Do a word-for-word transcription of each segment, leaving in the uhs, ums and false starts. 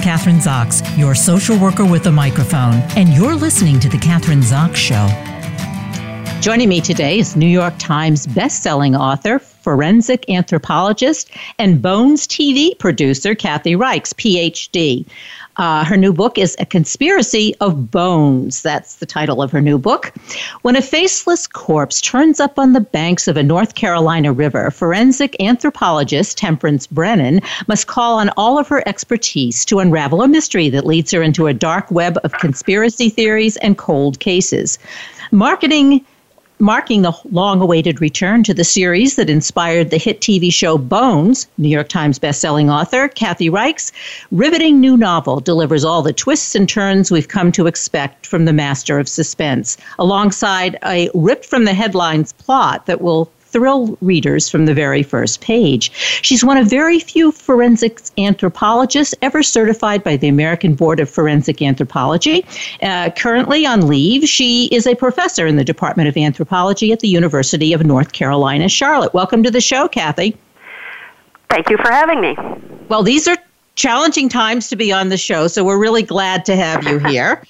I'm Katherine Zox, your social worker with a microphone, and you're listening to The Katherine Zox Show. Joining me today is New York Times bestselling author, forensic anthropologist, and Bones T V producer, Kathy Reichs, P H D. Uh, her new book is A Conspiracy of Bones. That's the title of her new book. When a faceless corpse turns up on the banks of a North Carolina river, forensic anthropologist Temperance Brennan must call on all of her expertise to unravel a mystery that leads her into a dark web of conspiracy theories and cold cases. Marketing Marking the long-awaited return to the series that inspired the hit T V show Bones, New York Times bestselling author Kathy Reichs' riveting new novel delivers all the twists and turns we've come to expect from the master of suspense, alongside a ripped-from-the-headlines plot that will thrill readers from the very first page. She's one of very few forensic anthropologists ever certified by the American Board of Forensic Anthropology. Uh, currently on leave, she is a professor in the Department of Anthropology at the University of North Carolina, Charlotte. Welcome to the show, Kathy. Thank you for having me. Well, these are challenging times to be on the show, so we're really glad to have you here.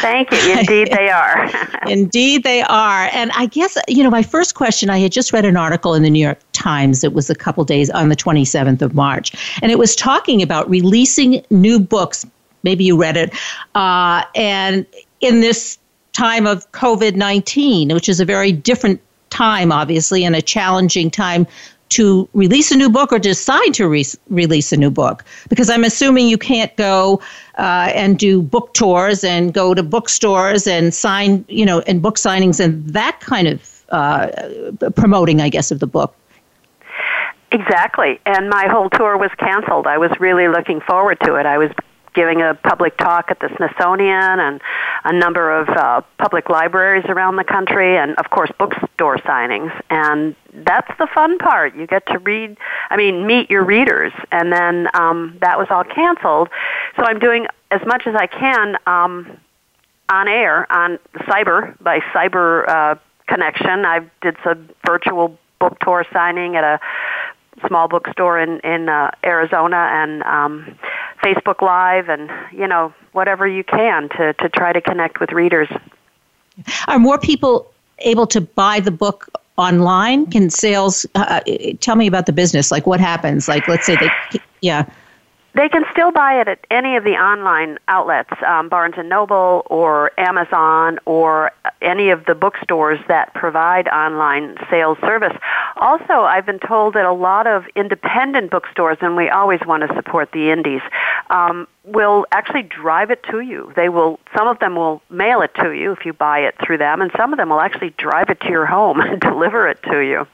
Thank you. Indeed they are. Indeed they are. And I guess, you know, my first question, I had just read an article in the New York Times. It was a couple days on the twenty-seventh of March, and it was talking about releasing new books. Maybe you read it. Uh, and in this time of COVID nineteen, which is a very different time, obviously, and a challenging time to release a new book or decide to re- release a new book? Because I'm assuming you can't go uh, and do book tours and go to bookstores and sign, you know, and book signings and that kind of uh, promoting, I guess, of the book. Exactly. And my whole tour was canceled. I was really looking forward to it. I was giving a public talk at the Smithsonian and a number of uh, public libraries around the country and, of course, bookstore signings. And that's the fun part. You get to read, I mean, meet your readers. And then um, that was all canceled. So I'm doing as much as I can um, on air, on cyber, by cyber uh, connection. I did some virtual book tour signing at a small bookstore in, in uh, Arizona and um, Facebook Live and, you know, whatever you can to, to try to connect with readers. Are more people able to buy the book online? Can sales, uh, tell me about the business, like what happens? Like let's say they, yeah. They can still buy it at any of the online outlets, um, Barnes and Noble or Amazon or any of the bookstores that provide online sales service. Also, I've been told that a lot of independent bookstores, and we always want to support the indies, um, will actually drive it to you. They will. Some of them will mail it to you if you buy it through them, and some of them will actually drive it to your home and deliver it to you.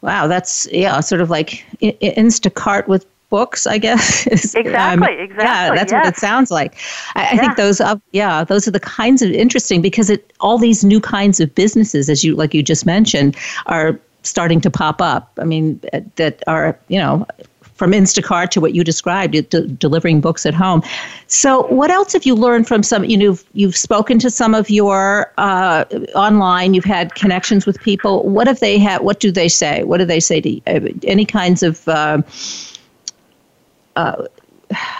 Wow, that's yeah, sort of like Instacart with books, I guess. Exactly, um, exactly. Yeah, that's yes. what it sounds like. I, I yeah. think those, uh, yeah, those are the kinds of interesting because it all these new kinds of businesses, as you like you just mentioned, are starting to pop up. I mean, that are you know from Instacart to what you described, it, d- delivering books at home. So, what else have you learned from some? You know, you've, you've spoken to some of your uh, online. You've had connections with people. What have they had? What do they say? What do they say to uh, any kinds of uh, Uh,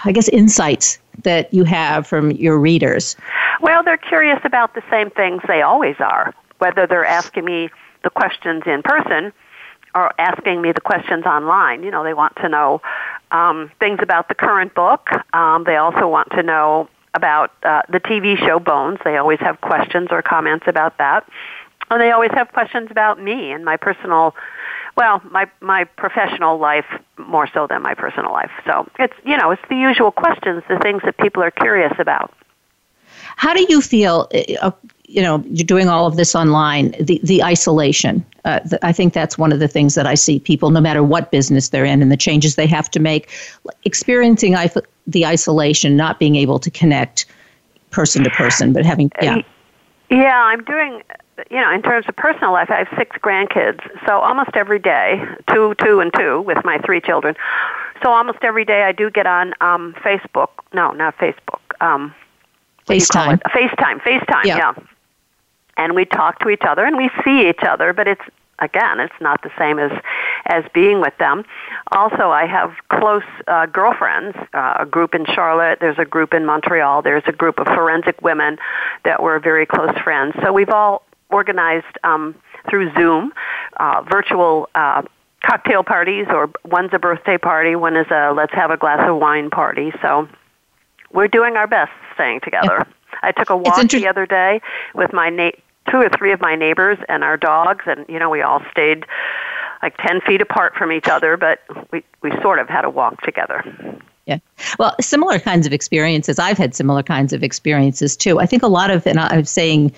I guess, insights that you have from your readers? Well, they're curious about the same things they always are, whether they're asking me the questions in person or asking me the questions online. You know, they want to know um, things about the current book. Um, they also want to know about uh, the T V show Bones. They always have questions or comments about that. And they always have questions about me and my personal Well, my my professional life more so than my personal life. So it's, you know, it's the usual questions, the things that people are curious about. How do you feel, you know, you're doing all of this online, the, the isolation? Uh, the, I think that's one of the things that I see people, no matter what business they're in and the changes they have to make, experiencing the isolation, not being able to connect person to person, but having, yeah. Yeah, I'm doing... You know, in terms of personal life, I have six grandkids, so almost every day, two, two, and two with my three children. So almost every day I do get on um, Facebook. No, not Facebook. Um, FaceTime. FaceTime, FaceTime, yeah. yeah. And we talk to each other and we see each other, but it's, again, it's not the same as as being with them. Also, I have close uh, girlfriends, uh, a group in Charlotte, there's a group in Montreal, there's a group of forensic women that were very close friends. So we've all organized um, through Zoom uh, virtual uh cocktail parties, or one's a birthday party, one is a let's have a glass of wine party. So we're doing our best staying together. Yep. I took a walk inter- the other day with my na- two or three of my neighbors and our dogs, and you know we all stayed like ten feet apart from each other, but we, we sort of had a walk together. Yeah. Well, similar kinds of experiences. I've had similar kinds of experiences too. I think a lot of, and I'm saying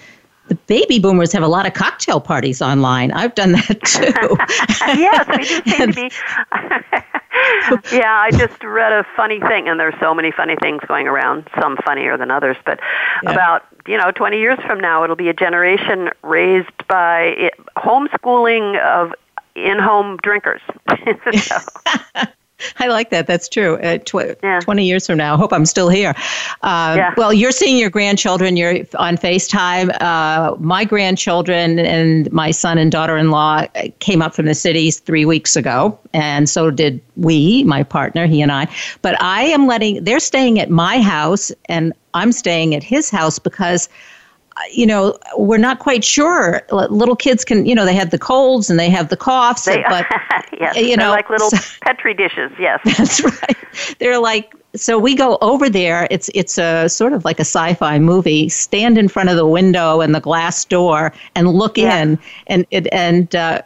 the baby boomers have a lot of cocktail parties online. I've done that too. Yes, we do seem to be. Yeah, I just read a funny thing, and there's so many funny things going around, some funnier than others, but yeah. about, you know, twenty years from now, it'll be a generation raised by it, homeschooling of in-home drinkers. So. I like that. That's true. Uh, tw- yeah. twenty years from now, I hope I'm still here. Um, yeah. Well, you're seeing your grandchildren. You're on FaceTime. Uh, my grandchildren and my son and daughter-in-law came up from the cities three weeks ago, and so did we, my partner, he and I. But I am letting, they're staying at my house, and I'm staying at his house because, you know, we're not quite sure. Little kids can, you know, they have the colds and they have the coughs. They, but, yes, you they're know, like little so, Petri dishes, yes. That's right. They're like, so we go over there. It's it's a sort of like a sci-fi movie. Stand in front of the window and the glass door and look yeah. in. And it and uh,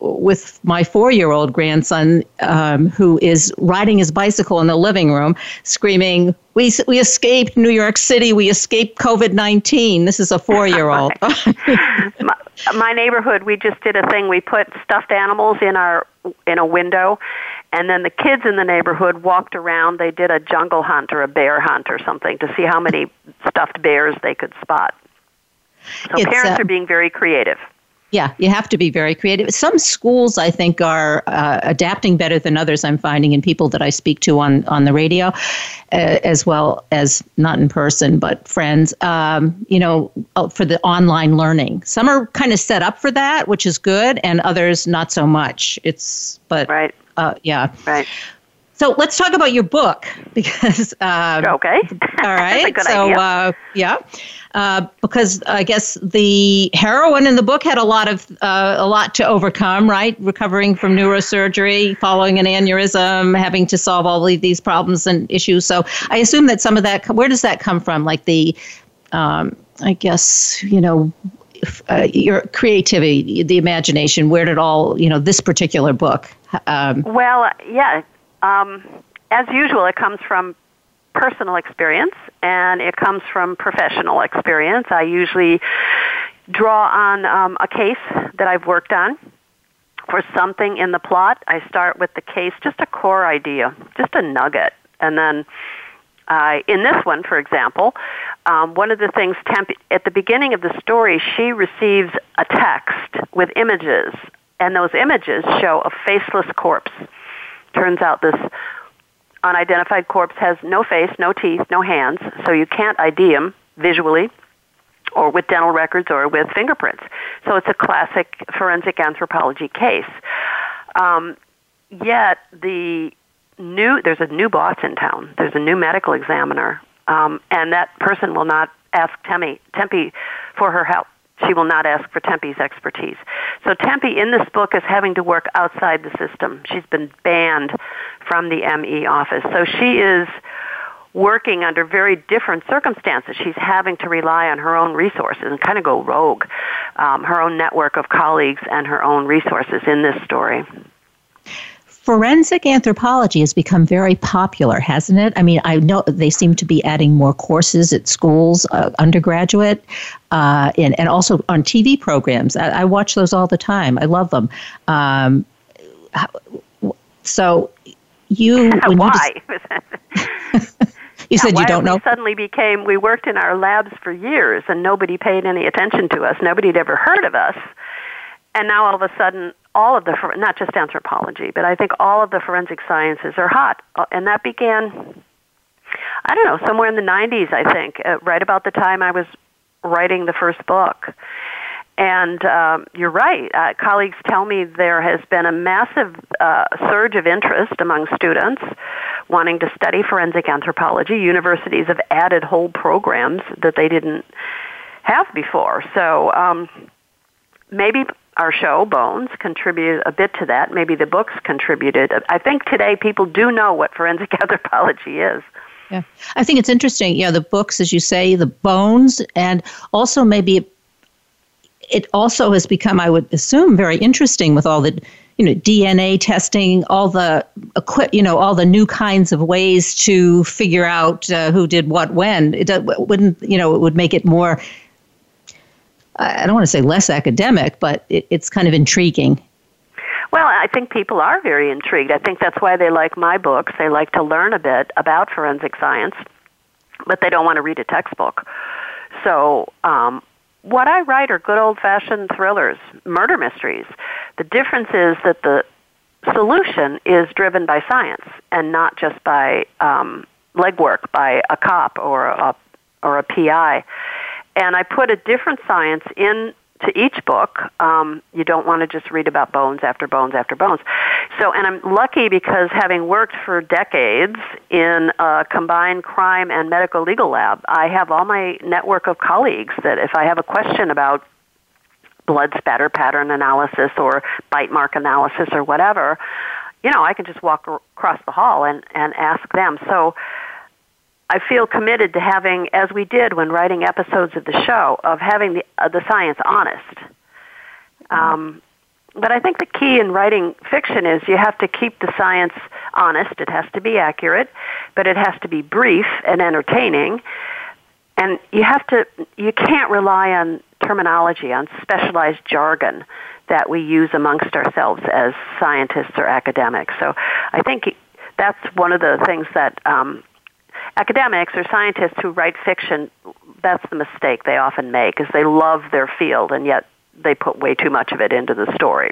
with my four-year-old grandson, um, who is riding his bicycle in the living room, screaming, We we escaped New York City. We escaped covid nineteen. This is a four-year-old. my, my neighborhood, we just did a thing. We put stuffed animals in our in a window, and then the kids in the neighborhood walked around. They did a jungle hunt or a bear hunt or something to see how many stuffed bears they could spot. So it's, parents uh, are being very creative. Yeah, you have to be very creative. Some schools, I think, are uh, adapting better than others, I'm finding, in people that I speak to on, on the radio, uh, as well as not in person, but friends, um, you know, for the online learning. Some are kind of set up for that, which is good, and others not so much. It's, but, right. Uh, yeah. Right. So let's talk about your book because um, okay, all right. That's a good so idea. Uh, yeah, uh, because I guess the heroine in the book had a lot of uh, a lot to overcome, right? Recovering from neurosurgery, following an aneurysm, having to solve all of these problems and issues. So I assume that some of that. Where does that come from? Like the, um, I guess you know, uh, your creativity, the imagination. Where did all you know this particular book? Um, well, yeah. Um, as usual, it comes from personal experience, and it comes from professional experience. I usually draw on um, a case that I've worked on for something in the plot. I start with the case, just a core idea, just a nugget. And then uh, in this one, for example, um, one of the things, Temp- at the beginning of the story, she receives a text with images, and those images show a faceless corpse. Turns out this unidentified corpse has no face, no teeth, no hands, so you can't I D him visually or with dental records or with fingerprints. So it's a classic forensic anthropology case. Um, yet the new there's a new boss in town. There's a new medical examiner, um, and that person will not ask Tempe, Tempe for her help. She will not ask for Tempe's expertise. So Tempe in this book is having to work outside the system. She's been banned from the M E office. So she is working under very different circumstances. She's having to rely on her own resources and kind of go rogue, um, her own network of colleagues and her own resources in this story. Forensic anthropology has become very popular, hasn't it? I mean, I know they seem to be adding more courses at schools, uh, undergraduate, uh, and, and also on T V programs. I, I watch those all the time. I love them. Um, so you... When why? You, just, you said yeah, you don't know? We suddenly became, we worked in our labs for years, and nobody paid any attention to us. Nobody had ever heard of us. And now all of a sudden... all of the, not just anthropology, but I think all of the forensic sciences are hot. And that began, I don't know, somewhere in the nineties, I think, right about the time I was writing the first book. And uh, you're right. Uh, colleagues tell me there has been a massive uh, surge of interest among students wanting to study forensic anthropology. Universities have added whole programs that they didn't have before. So um, maybe our show, Bones, contributed a bit to that. Maybe the books contributed. I think today people do know what forensic anthropology is. Yeah, I think it's interesting. Yeah, the books, as you say, the Bones, and also maybe it It also has become, I would assume, very interesting with all the, you know, D N A testing, all the, you know, all the new kinds of ways to figure out uh, who did what when. It wouldn't, you know, it would make it more, I don't want to say less academic, but it, it's kind of intriguing. Well, I think people are very intrigued. I think that's why they like my books. They like to learn a bit about forensic science, but they don't want to read a textbook. So, um, what I write are good old-fashioned thrillers, murder mysteries. The difference is that the solution is driven by science and not just by um, legwork by a cop or a or a P I. And I put a different science in to each book. Um, you don't want to just read about bones after bones after bones. So, and I'm lucky because having worked for decades in a combined crime and medical legal lab, I have all my network of colleagues that if I have a question about blood spatter pattern analysis or bite mark analysis or whatever, you know, I can just walk across the hall and, and ask them. So I feel committed to having, as we did when writing episodes of the show, of having the, uh, the science honest. Um, but I think the key in writing fiction is you have to keep the science honest. It has to be accurate, but it has to be brief and entertaining. And you have to, you can't rely on terminology, on specialized jargon that we use amongst ourselves as scientists or academics. So I think that's one of the things that um, academics or scientists who write fiction, that's the mistake they often make, is they love their field, and yet they put way too much of it into the story.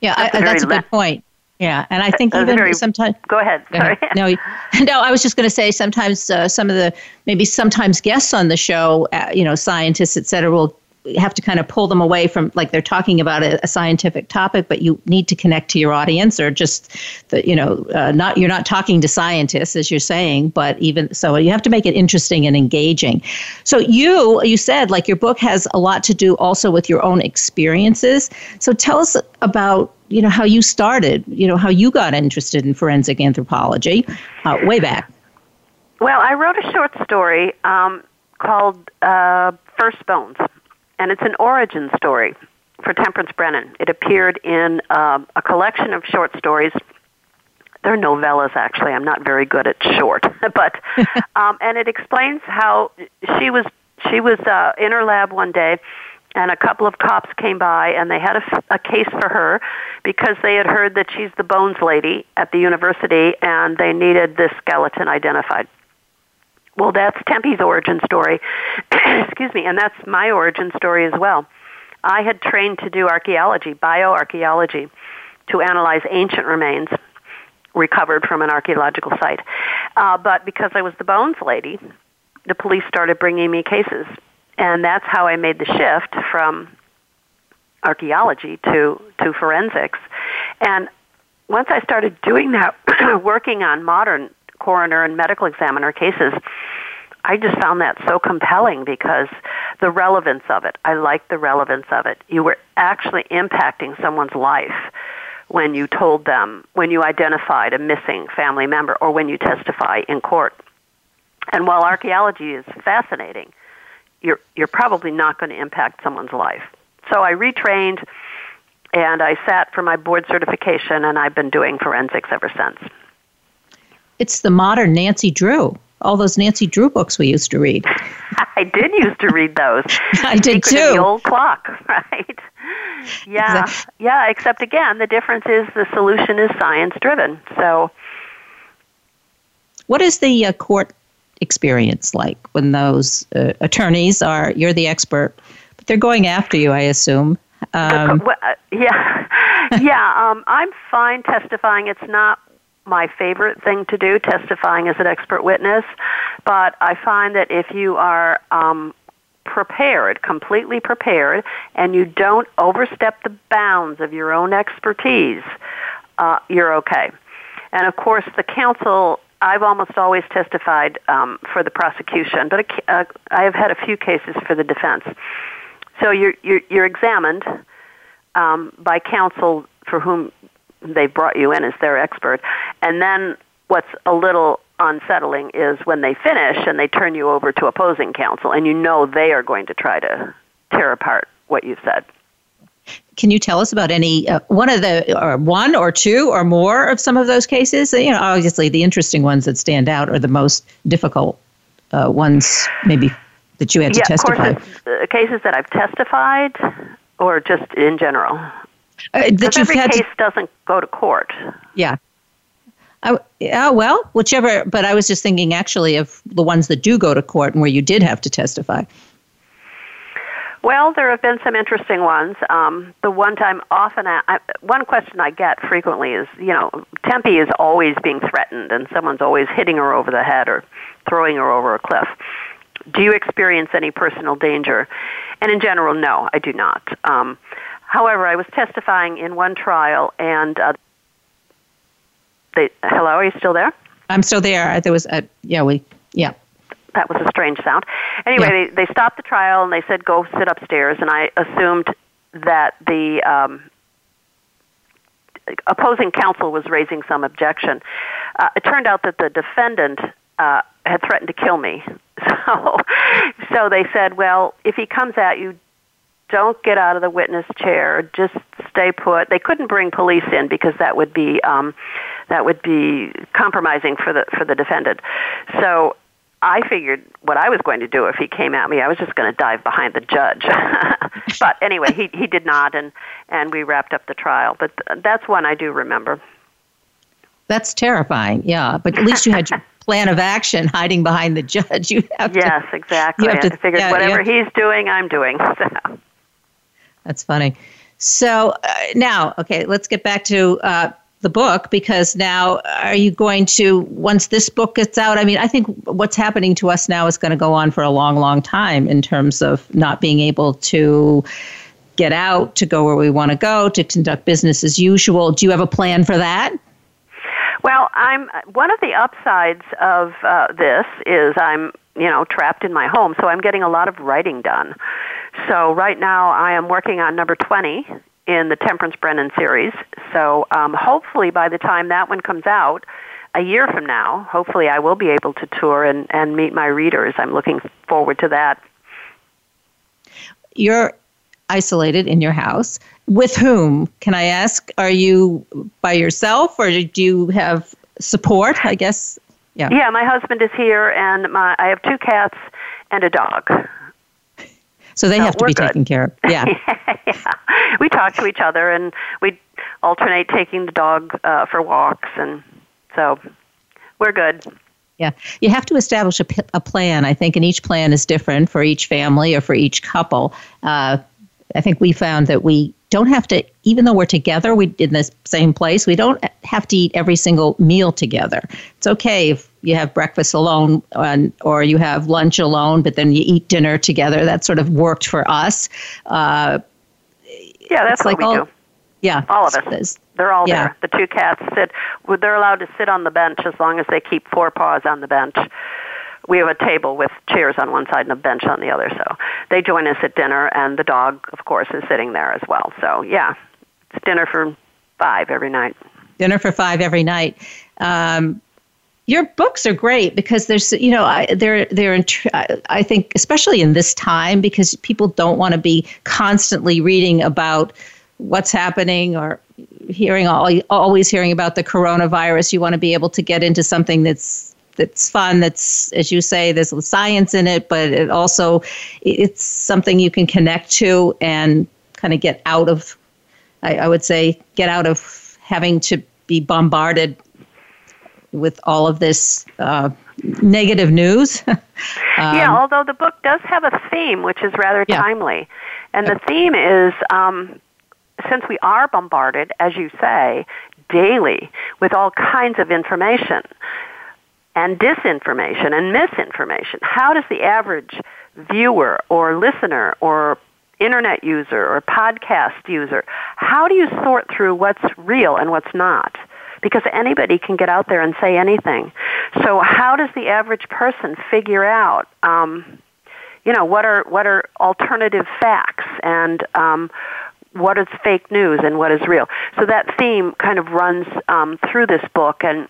Yeah, that's, I, a, that's a good le- point. Yeah, and I think that, even very, sometimes... Go ahead. Sorry. Uh, no, no, I was just going to say sometimes uh, some of the, maybe sometimes guests on the show, uh, you know, scientists, et cetera, will have to kind of pull them away from, like they're talking about a, a scientific topic, but you need to connect to your audience, or just, the, you know, uh, not you're not talking to scientists, as you're saying, but even, so you have to make it interesting and engaging. So you, you said, like your book has a lot to do also with your own experiences. So tell us about, you know, how you started, you know, how you got interested in forensic anthropology uh, way back. Well, I wrote a short story um, called uh, First Bones, and it's an origin story for Temperance Brennan. It appeared in uh, a collection of short stories. They're novellas, actually. I'm not very good at short, but um, and it explains how she was she was uh, in her lab one day, and a couple of cops came by, and they had a, a case for her because they had heard that she's the bones lady at the university, and they needed this skeleton identified. Well, that's Tempe's origin story, excuse me, and that's my origin story as well. I had trained to do archaeology, bioarchaeology, to analyze ancient remains recovered from an archaeological site. Uh, but because I was the bones lady, the police started bringing me cases. And that's how I made the shift from archaeology to, to forensics. And once I started doing that, working on modern coroner and medical examiner cases, I just found that so compelling because the relevance of it. I like the relevance of it. You were actually impacting someone's life when you told them, when you identified a missing family member, or when you testify in court. And while archaeology is fascinating, you're you're probably not going to impact someone's life. So I retrained, and I sat for my board certification, and I've been doing forensics ever since. It's the modern Nancy Drew. All those Nancy Drew books we used to read. I did used to read those. I did too. The old clock, right? Yeah, exactly. Yeah. Except again, the difference is the solution is science-driven. So, what is the uh, court experience like when those uh, attorneys are? You're the expert, but they're going after you, I assume. Um, the, well, uh, yeah, yeah. Um, I'm fine testifying. It's not my favorite thing to do, testifying as an expert witness, but I find that if you are um, prepared, completely prepared, and you don't overstep the bounds of your own expertise, uh, you're okay. And, of course, the counsel, I've almost always testified um, for the prosecution, but uh, I have had a few cases for the defense. So you're, you're, you're examined um, by counsel for whom they brought you in as their expert, and then what's a little unsettling is when they finish and they turn you over to opposing counsel, and you know they are going to try to tear apart what you said. Can you tell us about any uh, one of the or one or two or more of some of those cases? You know, obviously the interesting ones that stand out are the most difficult uh, ones, maybe that you had yeah, to testify. Yeah, of course, it's, uh, cases that I've testified, or just in general. Uh, that you've every had case to... doesn't go to court. Yeah. I, oh, well, whichever, but I was just thinking actually of the ones that do go to court and where you did have to testify. Well, there have been some interesting ones. Um, the one time often, I, one question I get frequently is, you know, Tempe is always being threatened and someone's always hitting her over the head or throwing her over a cliff. Do you experience any personal danger? And in general, no, I do not. Um, however, I was testifying in one trial and... Uh, They, hello, are you still there? I'm still there. There was a, yeah, we, yeah. That was a strange sound. Anyway, yeah. they, they stopped the trial and they said, go sit upstairs. And I assumed that the um, opposing counsel was raising some objection. Uh, it turned out that the defendant uh, had threatened to kill me. So, so they said, well, if he comes at you, don't get out of the witness chair. Just stay put. They couldn't bring police in because that would be um, that would be compromising for the for the defendant. So I figured what I was going to do if he came at me, I was just going to dive behind the judge. But anyway, he he did not, and and we wrapped up the trial. But th- that's one I do remember. That's terrifying. Yeah, but at least you had your plan of action hiding behind the judge. You have yes, to, exactly. You have to, I figured yeah, whatever yeah. he's doing, I'm doing. So. That's funny. So uh, now, okay, let's get back to uh, the book, because now are you going to, once this book gets out, I mean, I think what's happening to us now is going to go on for a long, long time in terms of not being able to get out, to go where we want to go, to conduct business as usual. Do you have a plan for that? Well, I'm one of the upsides of uh, this is I'm, you know, trapped in my home, so I'm getting a lot of writing done. So right now I am working on number twenty in the Temperance Brennan series. So um, hopefully by the time that one comes out, a year from now, hopefully I will be able to tour and, and meet my readers. I'm looking forward to that. You're isolated in your house. With whom, can I ask? Are you by yourself or do you have support, I guess? Yeah, yeah. My husband is here and my, I have two cats and a dog. So they no, have to be good. Taken care of. Yeah. yeah. We talk to each other and we alternate taking the dog uh, for walks. And so we're good. Yeah. You have to establish a, p- a plan, I think, and each plan is different for each family or for each couple. Uh, I think we found that we don't have to, even though we're together we in the same place, we don't have to eat every single meal together. It's okay if you have breakfast alone and, or you have lunch alone, but then you eat dinner together. That sort of worked for us. Uh, yeah, that's what like we all, do. Yeah. All of us. They're all yeah. there. The two cats sit. They're allowed to sit on the bench as long as they keep four paws on the bench. We have a table with chairs on one side and a bench on the other. So they join us at dinner, and the dog, of course, is sitting there as well. So, yeah, it's dinner for five every night. Dinner for five every night. Um, your books are great because there's, you know, I, they're, they're, I think, especially in this time, because people don't want to be constantly reading about what's happening or hearing all, always hearing about the coronavirus. You want to be able to get into something that's That's fun. That's, as you say, there's science in it, but it also, it's something you can connect to and kind of get out of, I, I would say, get out of having to be bombarded with all of this uh, negative news. um, yeah, although the book does have a theme, which is rather yeah. timely. And yeah. the theme is, um, since we are bombarded, as you say, daily with all kinds of information, and disinformation and misinformation. How does the average viewer or listener or internet user or podcast user? How do you sort through what's real and what's not? Because anybody can get out there and say anything. So how does the average person figure out, um, you know, what are what are alternative facts and um, what is fake news and what is real? So that theme kind of runs um, through this book, and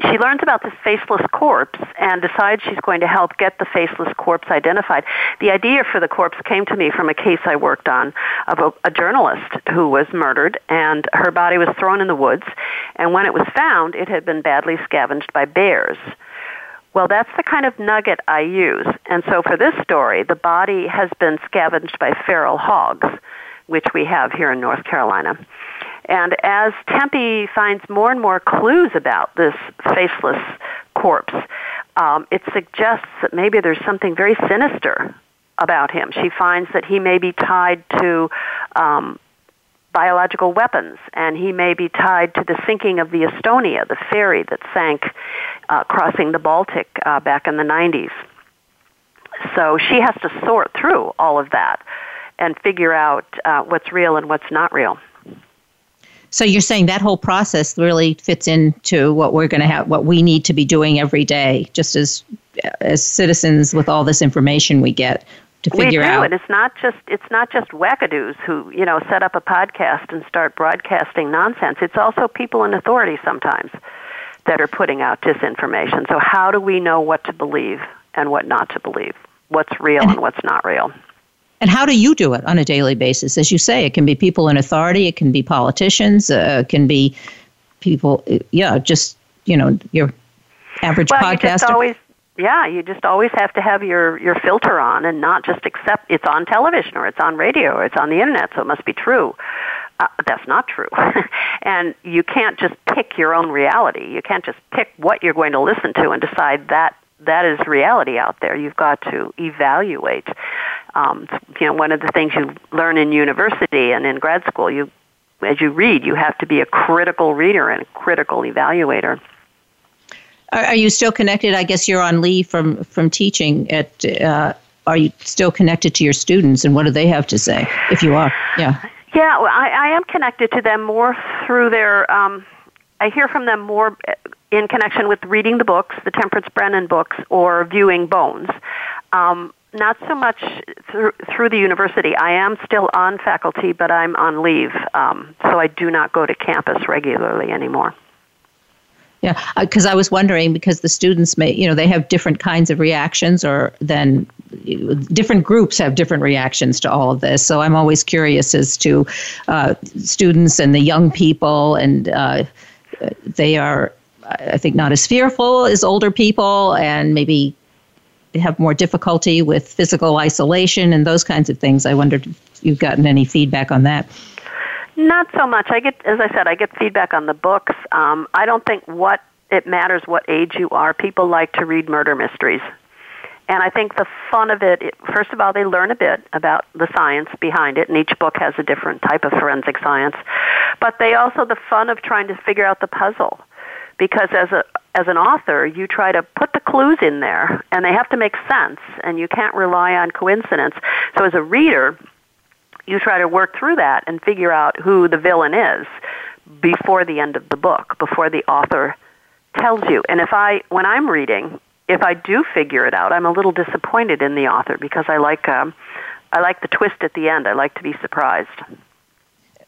she learns about this faceless corpse and decides she's going to help get the faceless corpse identified. The idea for the corpse came to me from a case I worked on of a, a journalist who was murdered, and her body was thrown in the woods, and when it was found, it had been badly scavenged by bears. Well, that's the kind of nugget I use. And so for this story, the body has been scavenged by feral hogs, which we have here in North Carolina. And as Tempe finds more and more clues about this faceless corpse, um, it suggests that maybe there's something very sinister about him. She finds that he may be tied to um, biological weapons, and he may be tied to the sinking of the Estonia, the ferry that sank uh, crossing the Baltic uh, back in the nineties. So she has to sort through all of that and figure out uh, what's real and what's not real. So you're saying that whole process really fits into what we're going to have, what we need to be doing every day, just as as citizens with all this information we get to figure out. We do, and it's not just it's not just wackadoos who you know set up a podcast and start broadcasting nonsense. It's also people in authority sometimes that are putting out disinformation. So how do we know what to believe and what not to believe? What's real and, and what's not real? And how do you do it on a daily basis? As you say, it can be people in authority, it can be politicians, uh, it can be people, yeah, just, you know, your average well, podcaster. You just always, yeah, you just always have to have your, your filter on and not just accept it's on television or it's on radio or it's on the internet, so it must be true. Uh, that's not true. And you can't just pick your own reality. You can't just pick what you're going to listen to and decide that that is reality out there. You've got to evaluate. Um, you know, one of the things you learn in university and in grad school, you, as you read, you have to be a critical reader and a critical evaluator. Are, are you still connected? I guess you're on leave from, from teaching. At uh, are you still connected to your students, and what do they have to say? If you are, yeah, yeah, well, I, I am connected to them more through their. Um, I hear from them more in connection with reading the books, the Temperance Brennan books, or viewing Bones. Um, Not so much through, through the university. I am still on faculty, but I'm on leave, um, so I do not go to campus regularly anymore. Yeah, because I was wondering, because the students may, you know, they have different kinds of reactions, or then different groups have different reactions to all of this. So I'm always curious as to uh, students and the young people, and uh, they are, I think, not as fearful as older people, and maybe have more difficulty with physical isolation and those kinds of things. I wondered if you've gotten any feedback on that. Not so much. I get, as I said, I get feedback on the books. Um, I don't think what it matters what age you are. People like to read murder mysteries. And I think the fun of it, it, first of all, they learn a bit about the science behind it, and each book has a different type of forensic science. But they also, the fun of trying to figure out the puzzle. Because as a as an author, you try to put the clues in there, and they have to make sense, and you can't rely on coincidence. So as a reader, you try to work through that and figure out who the villain is before the end of the book, before the author tells you. And if I, when I'm reading, if I do figure it out, I'm a little disappointed in the author because I like um, I like the twist at the end. I like to be surprised.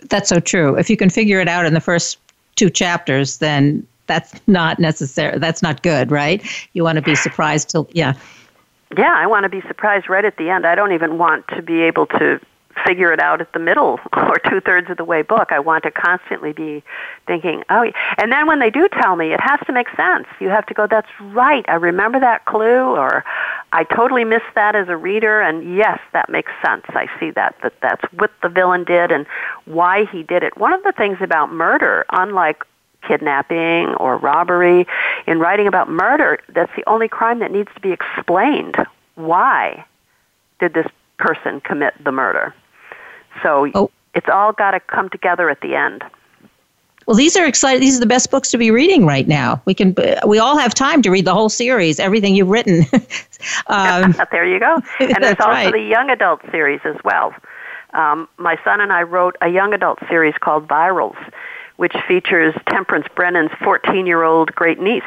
That's so true. If you can figure it out in the first two chapters, then that's not necessary. That's not good, right? You want to be surprised till, yeah. Yeah, I want to be surprised right at the end. I don't even want to be able to figure it out at the middle or two-thirds of the way book. I want to constantly be thinking, oh, and then when they do tell me, it has to make sense. You have to go, that's right, I remember that clue, or I totally missed that as a reader, and yes, that makes sense. I see that, that that's what the villain did and why he did it. One of the things about murder, unlike kidnapping or robbery, in writing about murder, that's the only crime that needs to be explained. Why did this person commit the murder? So oh. It's all got to come together at the end. Well, these are exciting. These are the best books to be reading right now. We can, we all have time to read the whole series, everything you've written. um, there you go. And there's also right. the young adult series as well. Um, my son and I wrote a young adult series called Virals, which features Temperance Brennan's fourteen-year-old great-niece.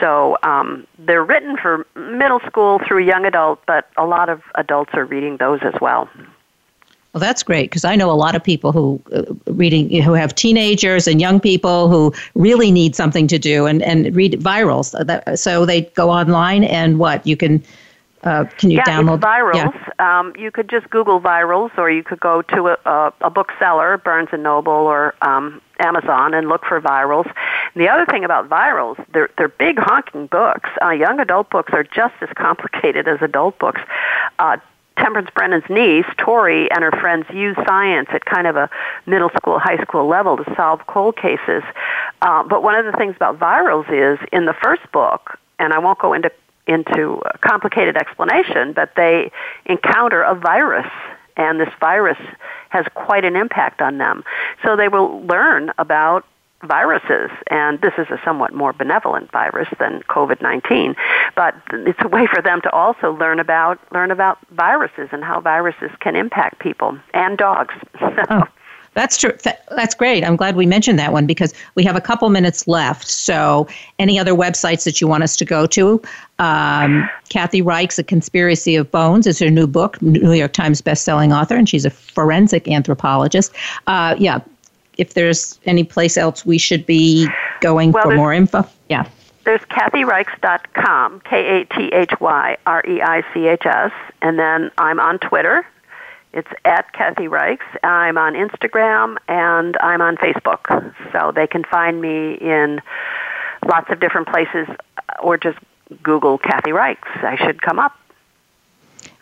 So um, they're written for middle school through young adult, but a lot of adults are reading those as well. Well, that's great, because I know a lot of people who uh, reading who have teenagers and young people who really need something to do and, and read Virals. So, that, so they go online and what? You can uh, can you yeah, download? It's Virals. Yeah. Um, you could just Google Virals, or you could go to a, a, a bookseller, Barnes and Noble or um, Amazon, and look for Virals. The other thing about Virals, they're, they're big honking books. Uh, young adult books are just as complicated as adult books. Uh, Temperance Brennan's niece, Tori, and her friends use science at kind of a middle school, high school level to solve cold cases. Uh, but one of the things about Virals is in the first book, and I won't go into, into a complicated explanation, but they encounter a virus. And this virus has quite an impact on them. So they will learn about viruses, and this is a somewhat more benevolent virus than COVID nineteen, but it's a way for them to also learn about learn about viruses and how viruses can impact people and dogs. Oh, that's true. That's great. I'm glad we mentioned that one because we have a couple minutes left. So any other websites that you want us to go to? Um, Kathy Reichs, A Conspiracy of Bones is her new book, New York Times bestselling author, and she's a forensic anthropologist. Uh, yeah. If there's any place else we should be going well, for more info. Yeah. There's kathy reichs dot com, K A T H Y R E I C H S. And then I'm on Twitter. It's at Kathy Reichs. I'm on Instagram and I'm on Facebook. So they can find me in lots of different places or just Google Kathy Reichs. I should come up.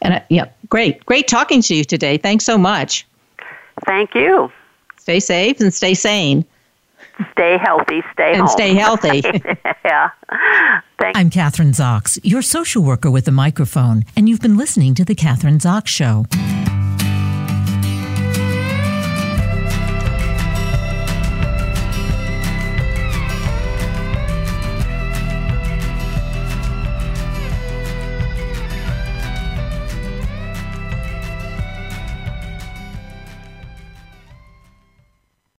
And uh, yeah, great. Great talking to you today. Thanks so much. Thank you. Stay safe and stay sane. Stay healthy, stay and home. And stay healthy. Yeah. Thanks. I'm Katherine Zox, your social worker with a microphone, and you've been listening to The Katherine Zox Show.